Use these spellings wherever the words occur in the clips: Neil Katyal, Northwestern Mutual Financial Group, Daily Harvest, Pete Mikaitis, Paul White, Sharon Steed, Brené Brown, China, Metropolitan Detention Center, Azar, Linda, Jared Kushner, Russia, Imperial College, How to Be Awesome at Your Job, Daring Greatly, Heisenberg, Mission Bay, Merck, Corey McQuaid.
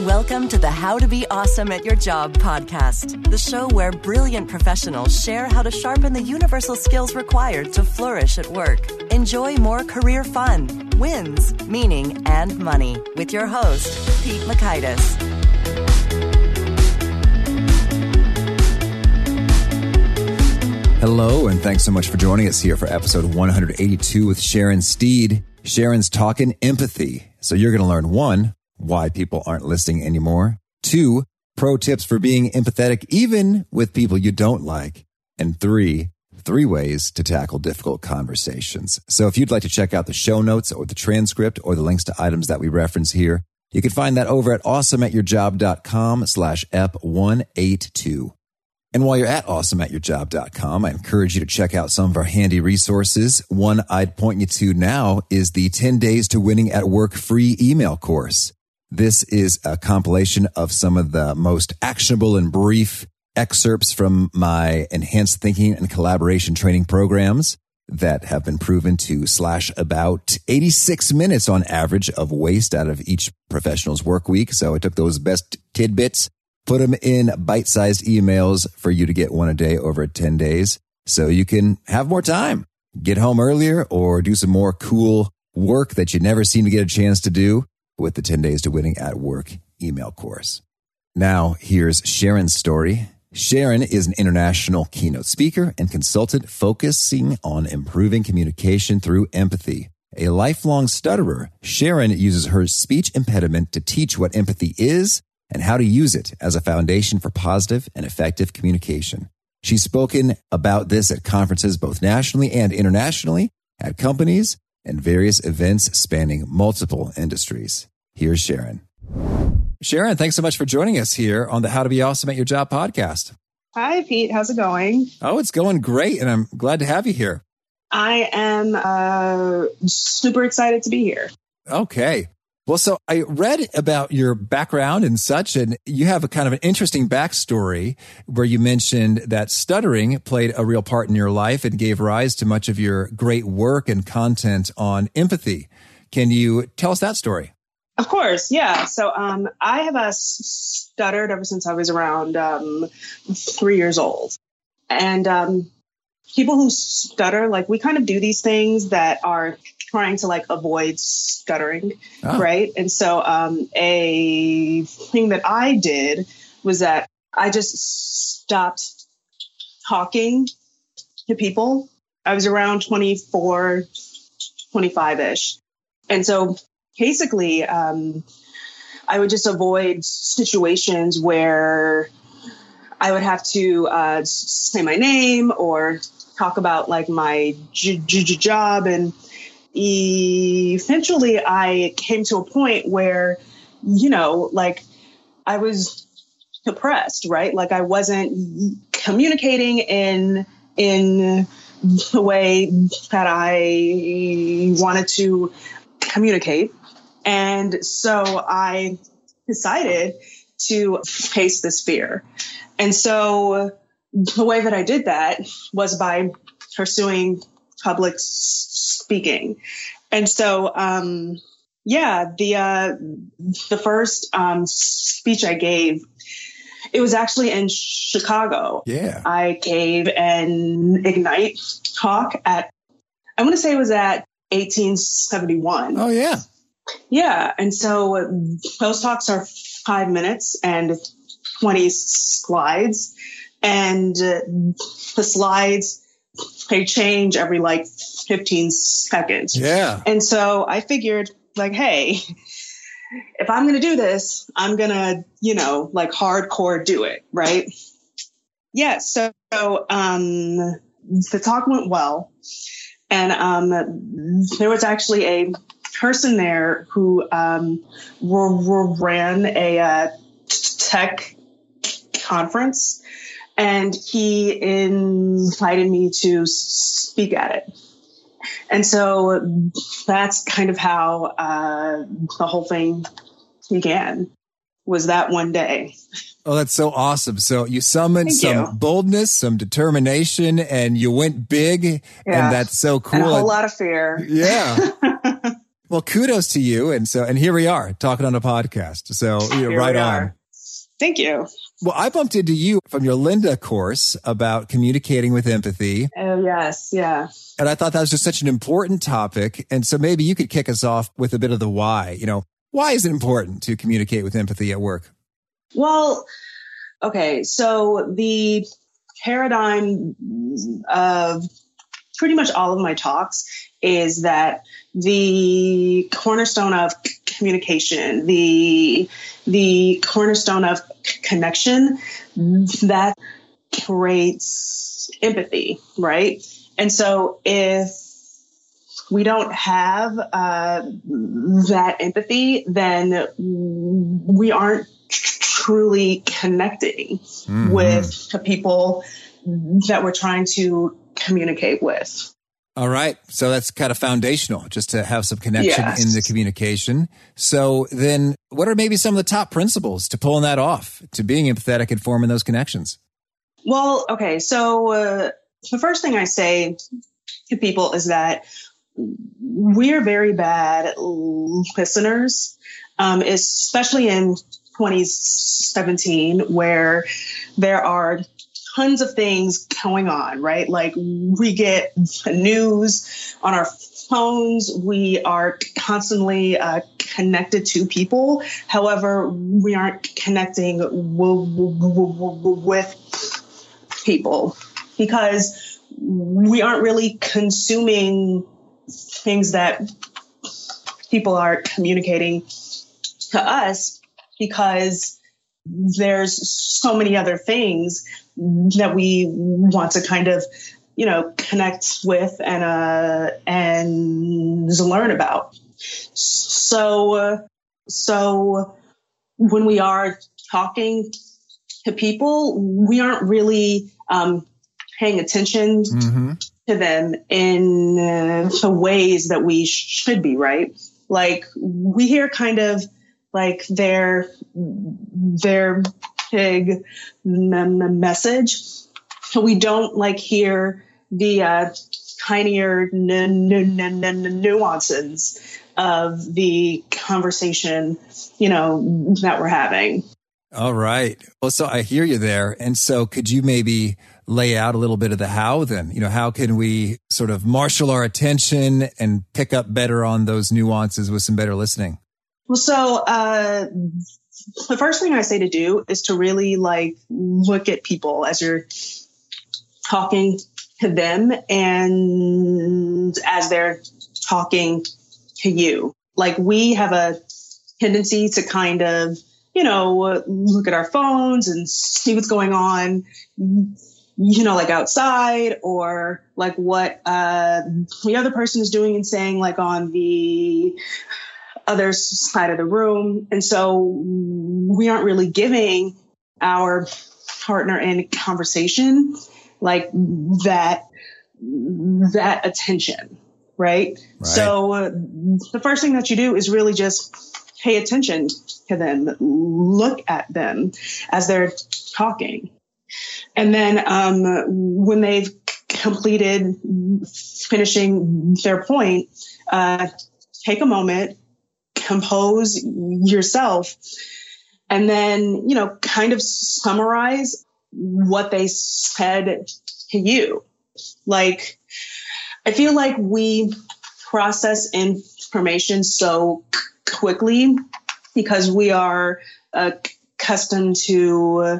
Welcome to the How to Be Awesome at Your Job podcast, the show where brilliant professionals share how to sharpen the universal skills required to flourish at work. Enjoy more career fun, wins, meaning, and money with your host, Pete Mikaitis. Hello, and thanks so much for joining us here for episode 182 with Sharon Steed. Sharon's talking empathy. So you're going to learn one, why people aren't listening anymore. Two, pro tips for being empathetic even with people you don't like. And three ways to tackle difficult conversations. So if you'd like to check out the show notes or the transcript or the links to items that we reference here, you can find that over at awesomeatyourjob.com/ep182. And while you're at awesomeatyourjob.com, I encourage you to check out some of our handy resources. One I'd point you to now is the 10 Days to Winning at Work free email course. This is a compilation of some of the most actionable and brief excerpts from my enhanced thinking and collaboration training programs that have been proven to slash about 86 minutes on average of waste out of each professional's work week. So I took those best tidbits, put them in bite-sized emails for you to get one a day over 10 days so you can have more time, get home earlier, or do some more cool work that you never seem to get a chance to do with the 10 Days to Winning at Work email course. Now, here's Sharon's story. Sharon is an international keynote speaker and consultant focusing on improving communication through empathy. A lifelong stutterer, Sharon uses her speech impediment to teach what empathy is and how to use it as a foundation for positive and effective communication. She's spoken about this at conferences both nationally and internationally, at companies, and various events spanning multiple industries. Here's Sharon. Sharon, thanks so much for joining us here on the How to Be Awesome at Your Job podcast. Hi, Pete. How's it going? Oh, it's going great, and I'm glad to have you here. I am super excited to be here. Okay. Well, so I read about your background and such, and you have a kind of an interesting backstory where you mentioned that stuttering played a real part in your life and gave rise to much of your great work and content on empathy. Can you tell us that story? Of course. Yeah. So I have stuttered ever since I was around 3 years old. And people who stutter, like, we kind of do these things that are trying to, like, avoid stuttering, right? And so a thing that I did was that I just stopped talking to people. I was around 24, 25-ish. And so basically, I would just avoid situations where I would have to say my name or talk about, like, my job. And eventually I came to a point where, you know, like, I was depressed, right? Like, I wasn't communicating in the way that I wanted to communicate. And so I decided to face this fear. And so the way that I did that was by pursuing public speaking. And so, the first speech I gave, it was actually in Chicago. Yeah. I gave an Ignite talk at, I want to say it was at 1871. Oh, yeah. Yeah. And so those talks are 5 minutes and 20 slides. And the slides, they change every, like, 15 seconds. Yeah. And so I figured, like, hey, if I'm going to do this, I'm going to, you know, like, hardcore do it. Right. Yeah. So the talk went well. And there was actually a person there who ran a tech conference. And he invited me to speak at it. And so that's kind of how the whole thing began, was that one day. Oh, that's so awesome. So you summoned boldness, some determination, and you went big. Yeah. And that's so cool. And a whole lot of fear. Yeah. Well, kudos to you. And so, and here we are talking on a podcast. So you're right on. Thank you. Well, I bumped into you from your Linda course about communicating with empathy. Oh, yes. Yeah. And I thought that was just such an important topic. And so maybe you could kick us off with a bit of the why. You know, why is it important to communicate with empathy at work? Well, okay. So the paradigm of pretty much all of my talks is that the cornerstone of communication, the cornerstone of connection, that creates empathy, right? And so if we don't have that empathy, then we aren't truly connecting with the people that we're trying to communicate with. All right. So that's kind of foundational, just to have some connection in the communication. So then what are maybe some of the top principles to pulling that off, to being empathetic and forming those connections? Well, okay. So the first thing I say to people is that we're very bad listeners, especially in 2017, where there are tons of things going on, right? Like we get news on our phones. We are constantly connected to people. However, we aren't connecting with people because we aren't really consuming things that people are communicating to us because there's so many other things that we want to kind of, you know, connect with and learn about. So when we are talking to people, we aren't really paying attention to them in the ways that we should be, right? Like we hear kind of like their big message. So we don't like hear the tinier nuances of the conversation, you know, that we're having. All right. Well, so I hear you there. And so could you maybe lay out a little bit of the how then? You know, how can we sort of marshal our attention and pick up better on those nuances with some better listening? Well, so the first thing I say to do is to really like look at people as you're talking to them and as they're talking to you. Like we have a tendency to kind of, you know, look at our phones and see what's going on, you know, like outside or like what the other person is doing and saying, like on the other side of the room. And so we aren't really giving our partner in conversation like that attention, right? So the first thing that you do is really just pay attention to them, look at them as they're talking. And then when they've completed finishing their point, take a moment, compose yourself, and then, you know, kind of summarize what they said to you. Like, I feel like we process information so quickly because we are accustomed to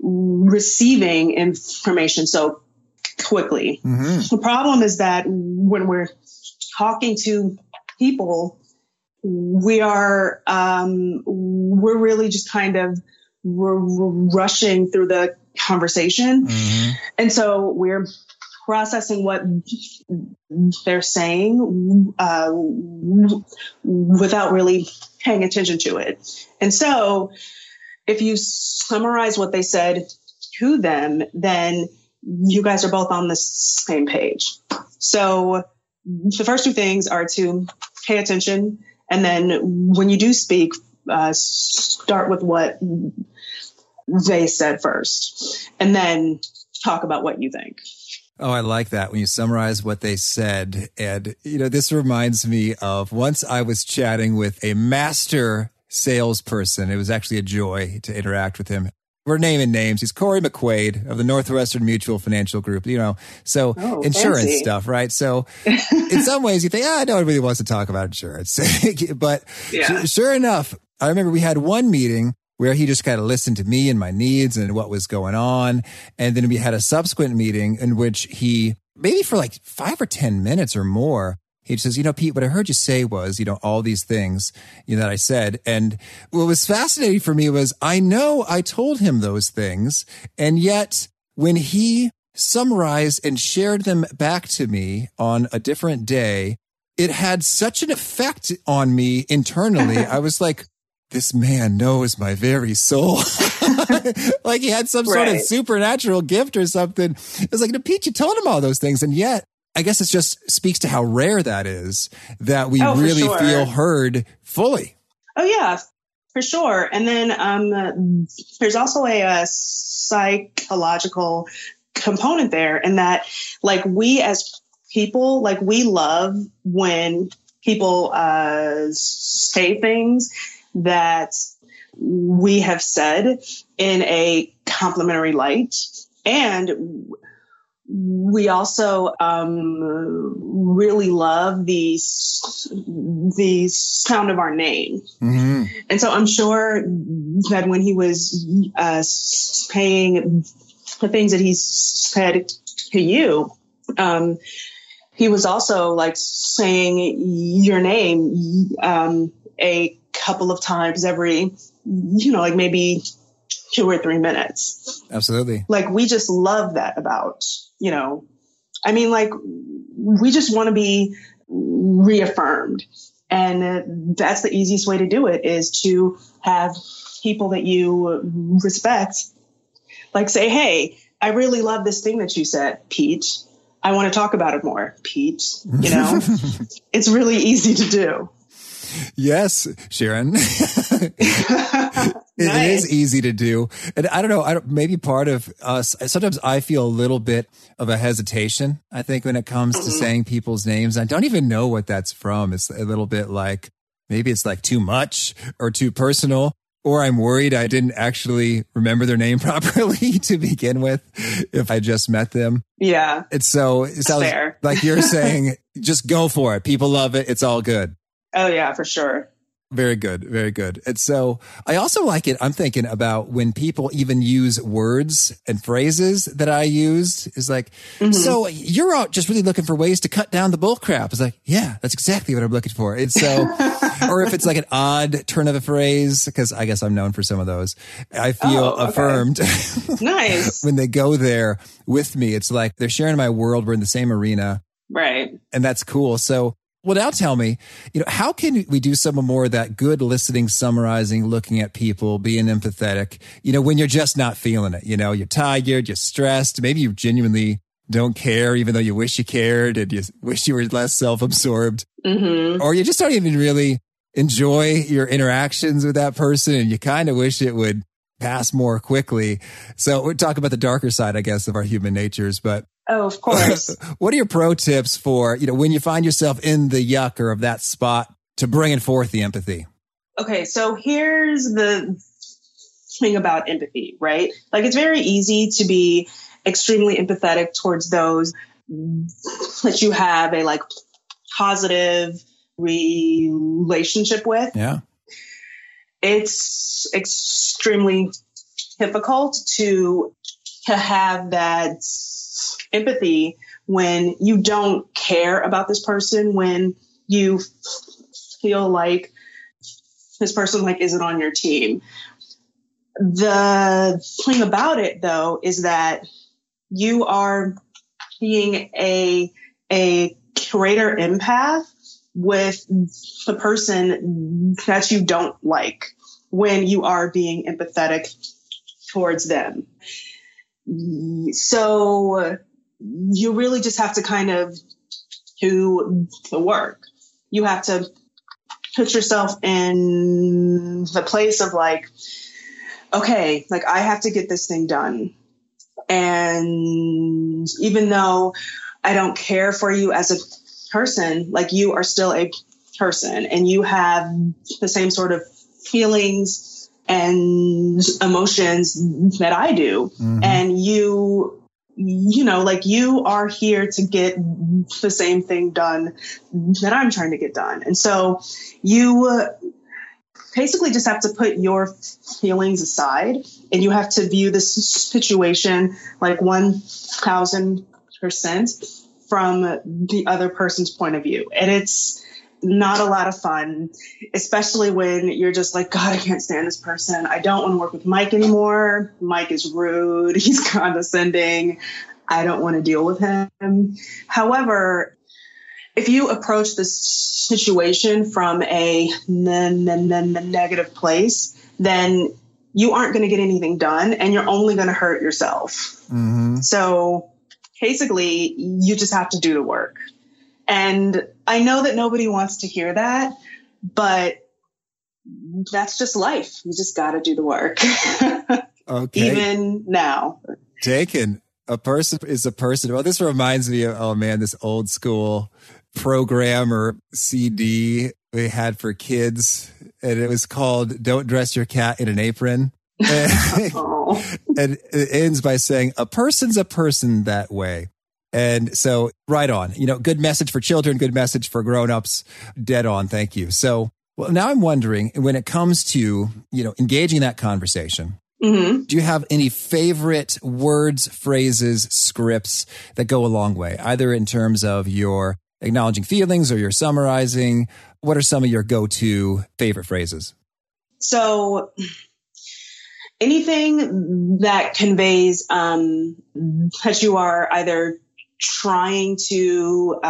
receiving information so quickly. The problem is that when we're talking to people, we are, we're really just kind of, we're rushing through the conversation. And so we're processing what they're saying, without really paying attention to it. And so if you summarize what they said to them, then you guys are both on the same page. So the first two things are to pay attention. And then when you do speak, start with what they said first, and then talk about what you think. Oh, I like that when you summarize what they said. And, you know, this reminds me of once I was chatting with a master salesperson. It was actually a joy to interact with him. We're naming names. He's Corey McQuaid of the Northwestern Mutual Financial Group, you know, so insurance fancy stuff, right? So in some ways you think, no one really wants to talk about insurance. But sure enough, I remember we had one meeting where he just kind of listened to me and my needs and what was going on. And then we had a subsequent meeting in which he, maybe for like 5 or 10 minutes or more, he says, you know, Pete, what I heard you say was, you know, all these things, you know, that I said. And what was fascinating for me was, I know I told him those things. And yet when he summarized and shared them back to me on a different day, it had such an effect on me internally. I was like, this man knows my very soul. Like he had some sort of supernatural gift or something. It was like, no, Pete, you told him all those things. And yet, I guess it just speaks to how rare that is, that we really feel heard fully. Oh, yeah, for sure. And then there's also a psychological component there, in that, like, we as people, like, we love when people say things that we have said in a complimentary light. And we also really love the sound of our name. Mm-hmm. And so I'm sure that when he was saying the things that he said to you, he was also like saying your name a couple of times every, you know, like maybe 2 or 3 minutes. Absolutely. Like we just love that about, you know, I mean, like we just want to be reaffirmed. And that's the easiest way to do it, is to have people that you respect, like say, hey, I really love this thing that you said, Pete. I want to talk about it more, Pete. You know, it's really easy to do. Yes, Sharon. It is easy to do. And I don't know, maybe part of us, sometimes I feel a little bit of a hesitation, I think, when it comes to saying people's names. I don't even know what that's from. It's a little bit like, maybe it's like too much or too personal, or I'm worried I didn't actually remember their name properly to begin with if I just met them. Yeah. And so it sounds fair. Like you're saying, just go for it. People love it. It's all good. Oh, yeah, for sure. Very good. Very good. And so I also like it. I'm thinking about when people even use words and phrases that I used. It's like, so you're out just really looking for ways to cut down the bull crap. It's like, yeah, that's exactly what I'm looking for. And so, or if it's like an odd turn of a phrase, because I guess I'm known for some of those, I feel affirmed. Nice. When they go there with me, it's like they're sharing my world. We're in the same arena. Right. And that's cool. So, well, now tell me, you know, how can we do some more of that good listening, summarizing, looking at people, being empathetic, you know, when you're just not feeling it, you know, you're tired, you're stressed, maybe you genuinely don't care, even though you wish you cared and you wish you were less self-absorbed, or you just don't even really enjoy your interactions with that person and you kind of wish it would pass more quickly. So we're talking about the darker side, I guess, of our human natures, but oh, of course. What are your pro tips for, you know, when you find yourself in the yuck or of that spot, to bringing forth the empathy? Okay, so here's the thing about empathy, right? Like, it's very easy to be extremely empathetic towards those that you have a like positive relationship with. Yeah. It's extremely difficult to have that empathy when you don't care about this person, when you feel like this person like isn't on your team. The thing about it, though, is that you are being a greater empath with the person that you don't like when you are being empathetic towards them. So you really just have to kind of do the work. You have to put yourself in the place of like, okay, like I have to get this thing done. And even though I don't care for you as a person, like, you are still a person and you have the same sort of feelings and emotions that I do. Mm-hmm. And you know, like, you are here to get the same thing done that I'm trying to get done. And so you basically just have to put your feelings aside, and you have to view this situation like 1,000% from the other person's point of view. And it's not a lot of fun, especially when you're just like, God, I can't stand this person. I don't want to work with Mike anymore. Mike is rude. He's condescending. I don't want to deal with him. However, if you approach this situation from a negative place, then you aren't going to get anything done, and you're only going to hurt yourself. Mm-hmm. So basically, you just have to do the work. And I know that nobody wants to hear that, but that's just life. You just got to do the work. Okay. Even now. Taken. A person is a person. Well, this reminds me of, oh man, this old school program or CD we had for kids. And it was called Don't Dress Your Cat in an Apron. And it ends by saying, a person's a person that way. And so right on, you know, good message for children, good message for grownups, dead on. Thank you. So, well, now I'm wondering, when it comes to, you know, engaging that conversation, mm-hmm. do you have any favorite words, phrases, scripts that go a long way, either in terms of your acknowledging feelings or your summarizing? What are some of your go-to favorite phrases? So anything that conveys that you are either trying to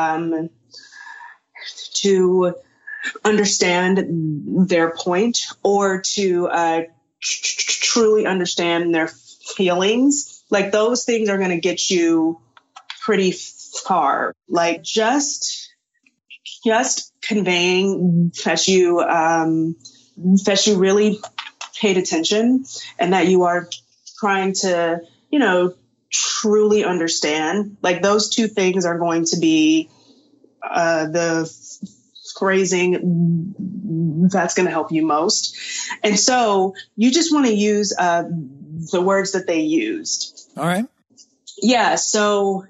understand their point, or to truly understand their feelings. Like, those things are going to get you pretty far. Like, just conveying that you really paid attention and that you are trying to, you know, truly understand. Like, those two things are going to be the phrasing that's going to help you most. And so you just want to use the words that they used. All right. Yeah. So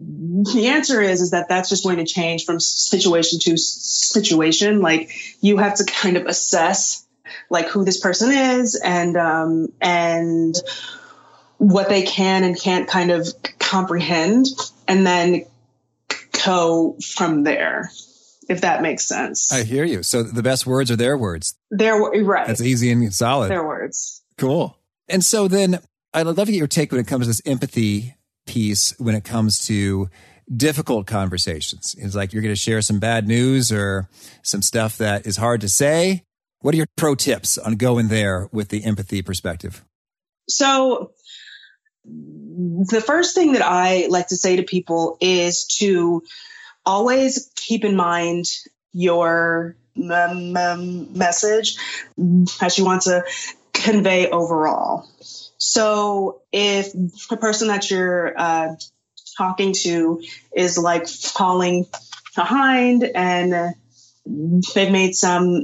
the answer is that that's just going to change from situation to situation. Like, you have to kind of assess, like, who this person is and what they can and can't kind of comprehend, and then go from there, if that makes sense. I hear you. So the best words are their words. Right. That's easy and solid. Their words. Cool. And so then I'd love to get your take when it comes to this empathy piece, when it comes to difficult conversations. It's like, you're going to share some bad news or some stuff that is hard to say. What are your pro tips on going there with the empathy perspective? So the first thing that I like to say to people is to always keep in mind your message that you want to convey overall. So if the person that you're talking to is like falling behind and they've made some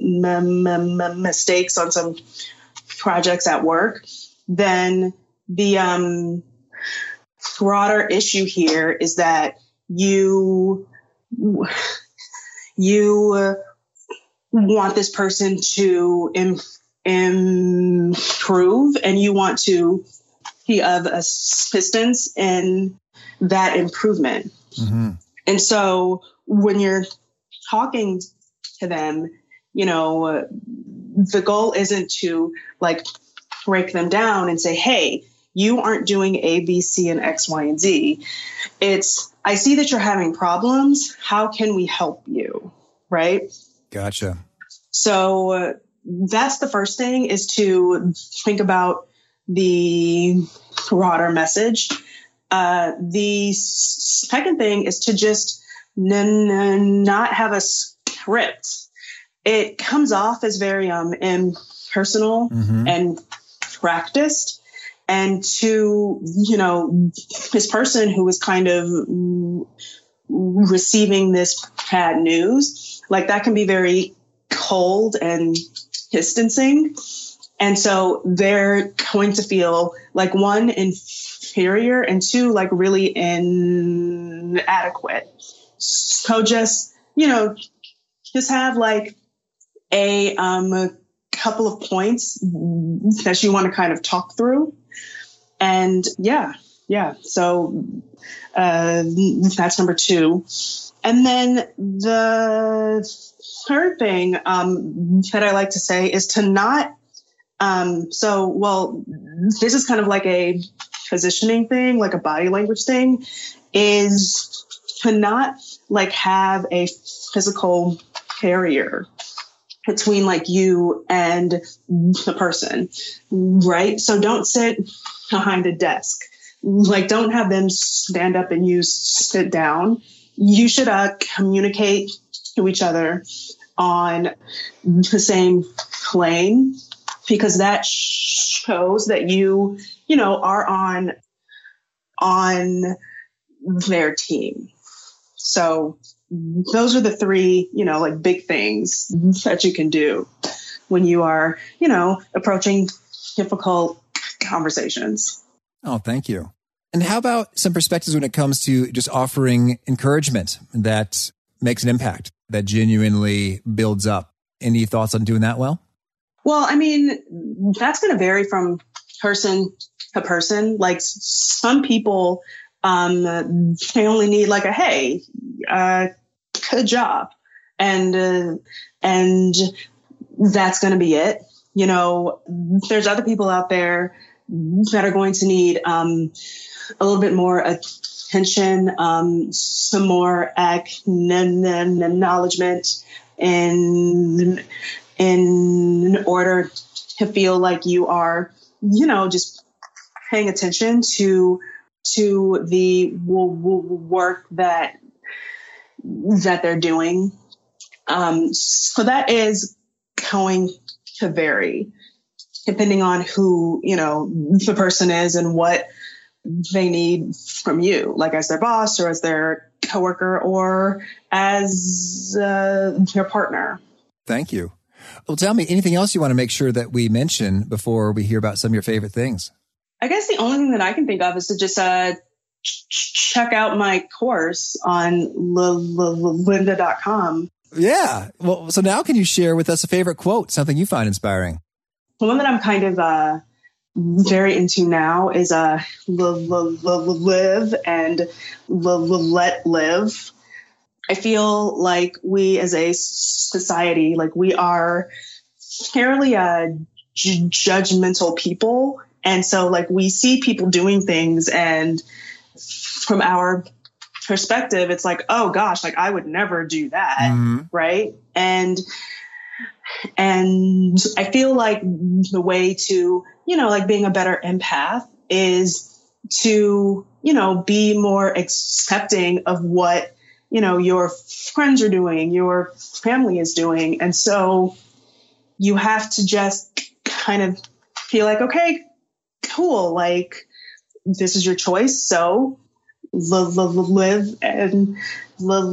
mistakes on some projects at work, then the broader issue here is that you want this person to improve, and you want to be of assistance in that improvement. Mm-hmm. And so when you're talking to them, you know, the goal isn't to, like, break them down and say, hey, you aren't doing A, B, C, and X, Y, and Z. It's, I see that you're having problems. How can we help you? Right? Gotcha. So that's the first thing, is to think about the broader message. The second thing is to just not have a script. It comes off as very impersonal mm-hmm. and practiced. and to, you know, this person who was kind of receiving this bad news, like that can be very cold and distancing. And so they're going to feel like one, inferior, and two, like really inadequate. So just, you know, just have like a couple of points that you want to kind of talk through. And yeah. So that's number two. And then the third thing that I like to say is to not, this is kind of like a positioning thing, like a body language thing, is to not like have a physical barrier between like you and the person, right? So don't sit behind a desk. Like don't have them stand up and you sit down. You should communicate to each other on the same plane, because that shows that you know, are on their team. So those are the three, you know, like big things that you can do when you are, you know, approaching difficult conversations. Oh, thank you. And how about some perspectives when it comes to just offering encouragement that makes an impact, that genuinely builds up? Any thoughts on doing that well? Well, I mean, that's going to vary from person to person. like some people, they only need like a, hey, good job. And that's going to be it. You know, there's other people out there that are going to need a little bit more attention, some more acknowledgement in order to feel like you are, you know, just paying attention to the work that they're doing. So that is going to vary depending on who, you know, the person is and what they need from you, like as their boss or as their coworker or as their partner. Thank you. Well, tell me, anything else you want to make sure that we mention before we hear about some of your favorite things? I guess the only thing that I can think of is to just check out my course on linda.com. Yeah. Well, so now can you share with us a favorite quote, something you find inspiring? The one that I'm kind of very into now is live and let live. I feel like we as a society, like we are fairly judgmental people. And so like we see people doing things and from our perspective, it's like, oh gosh, like I would never do that. Mm-hmm. Right. And I feel like the way to, you know, like being a better empath is to, you know, be more accepting of what, you know, your friends are doing, your family is doing. And so you have to just kind of feel like, okay, cool. Like this is your choice. So live and let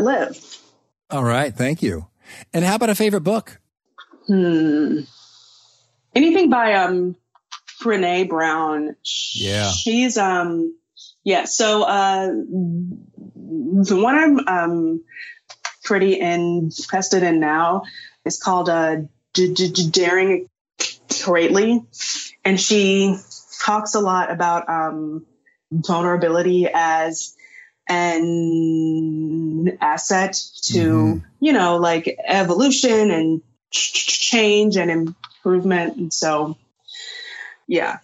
live. All right. Thank you. And how about a favorite book? Anything by Brené Brown. Yeah. She's yeah. So the one I'm pretty invested in now is called Daring Greatly, and she talks a lot about vulnerability as an asset to, you know, like evolution and change and improvement. And so, yeah.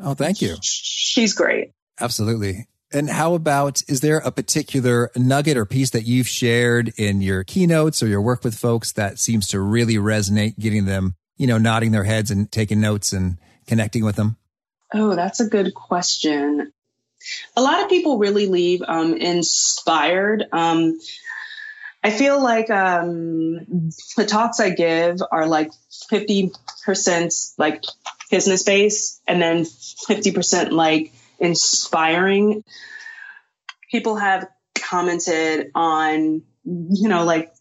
Oh, thank you. She's great. Absolutely. And how about, is there a particular nugget or piece that you've shared in your keynotes or your work with folks that seems to really resonate, getting them, you know, nodding their heads and taking notes and connecting with them? Oh, that's a good question. A lot of people really leave inspired. I feel like the talks I give are like 50% like business base, and then 50% like inspiring. People have commented on, you know, like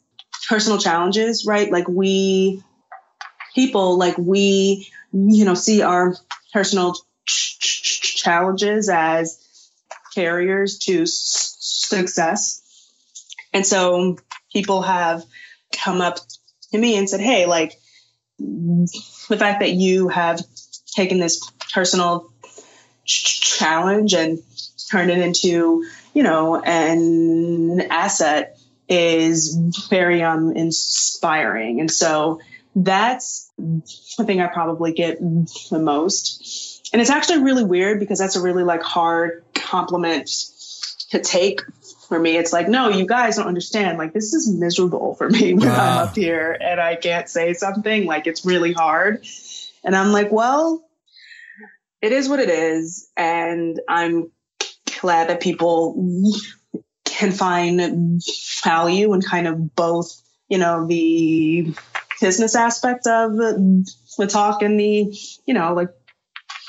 personal challenges, right? Like we you know, see our personal challenges as barriers to success. And so people have come up to me and said, hey, like the fact that you have taken this personal challenge and turned it into, you know, an asset is very inspiring. And so that's the thing I probably get the most. And it's actually really weird because that's a really like hard compliment to take for me. It's like, no, you guys don't understand. Like, this is miserable for me when I'm up here and I can't say something. Like, it's really hard. And I'm like, well, it is what it is. And I'm glad that people can find value in kind of both, you know, the business aspect of the talk and the, you know, like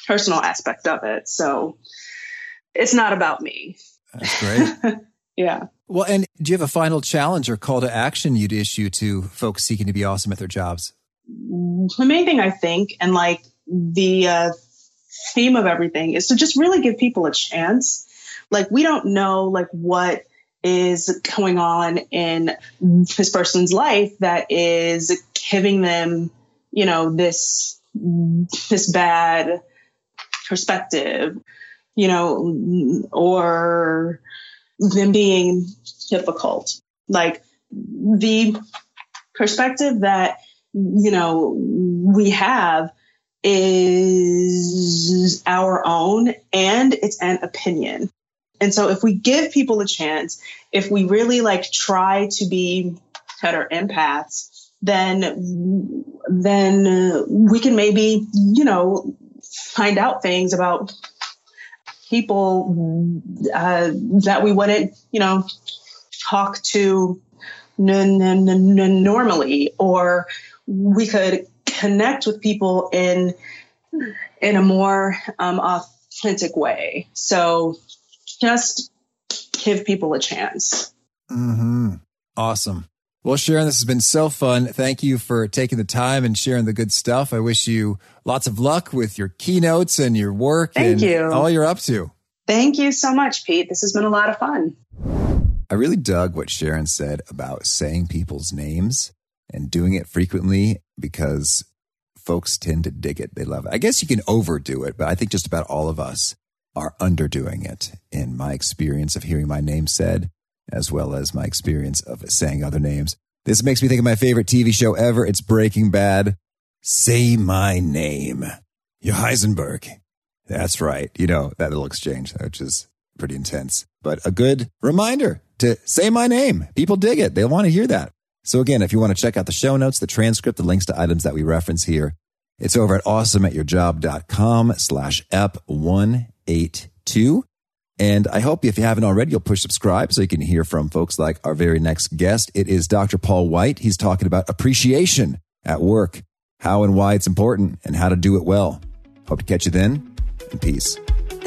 personal aspect of it. So it's not about me. That's great. Yeah. Well, and do you have a final challenge or call to action you'd issue to folks seeking to be awesome at their jobs? The main thing I think, and like the theme of everything, is to just really give people a chance. Like, we don't know like what is going on in this person's life that is giving them, you know, this bad perspective, you know, or them being difficult. Like, the perspective that, you know, we have is our own, and it's an opinion. And so if we give people a chance, if we really like try to be better empaths, then we can maybe, you know, find out things about people that we wouldn't, you know, talk to normally, or we could connect with people in a more authentic way. So just give people a chance. Mm-hmm. Awesome. Well, Sharon, this has been so fun. Thank you for taking the time and sharing the good stuff. I wish you lots of luck with your keynotes and your work and all you're up to. Thank you so much, Pete. This has been a lot of fun. I really dug what Sharon said about saying people's names and doing it frequently, because folks tend to dig it. They love it. I guess you can overdo it, but I think just about all of us are underdoing it. In my experience of hearing my name said, as well as my experience of saying other names. This makes me think of my favorite TV show ever. It's Breaking Bad. Say my name. You're Heisenberg. That's right. You know, that little exchange, which is pretty intense, but a good reminder to say my name. People dig it. They want to hear that. So again, if you want to check out the show notes, the transcript, the links to items that we reference here, it's over at awesomeatyourjob.com/ep182. And I hope if you haven't already, you'll push subscribe so you can hear from folks like our very next guest. It is Dr. Paul White. He's talking about appreciation at work, how and why it's important, and how to do it well. Hope to catch you then, and peace.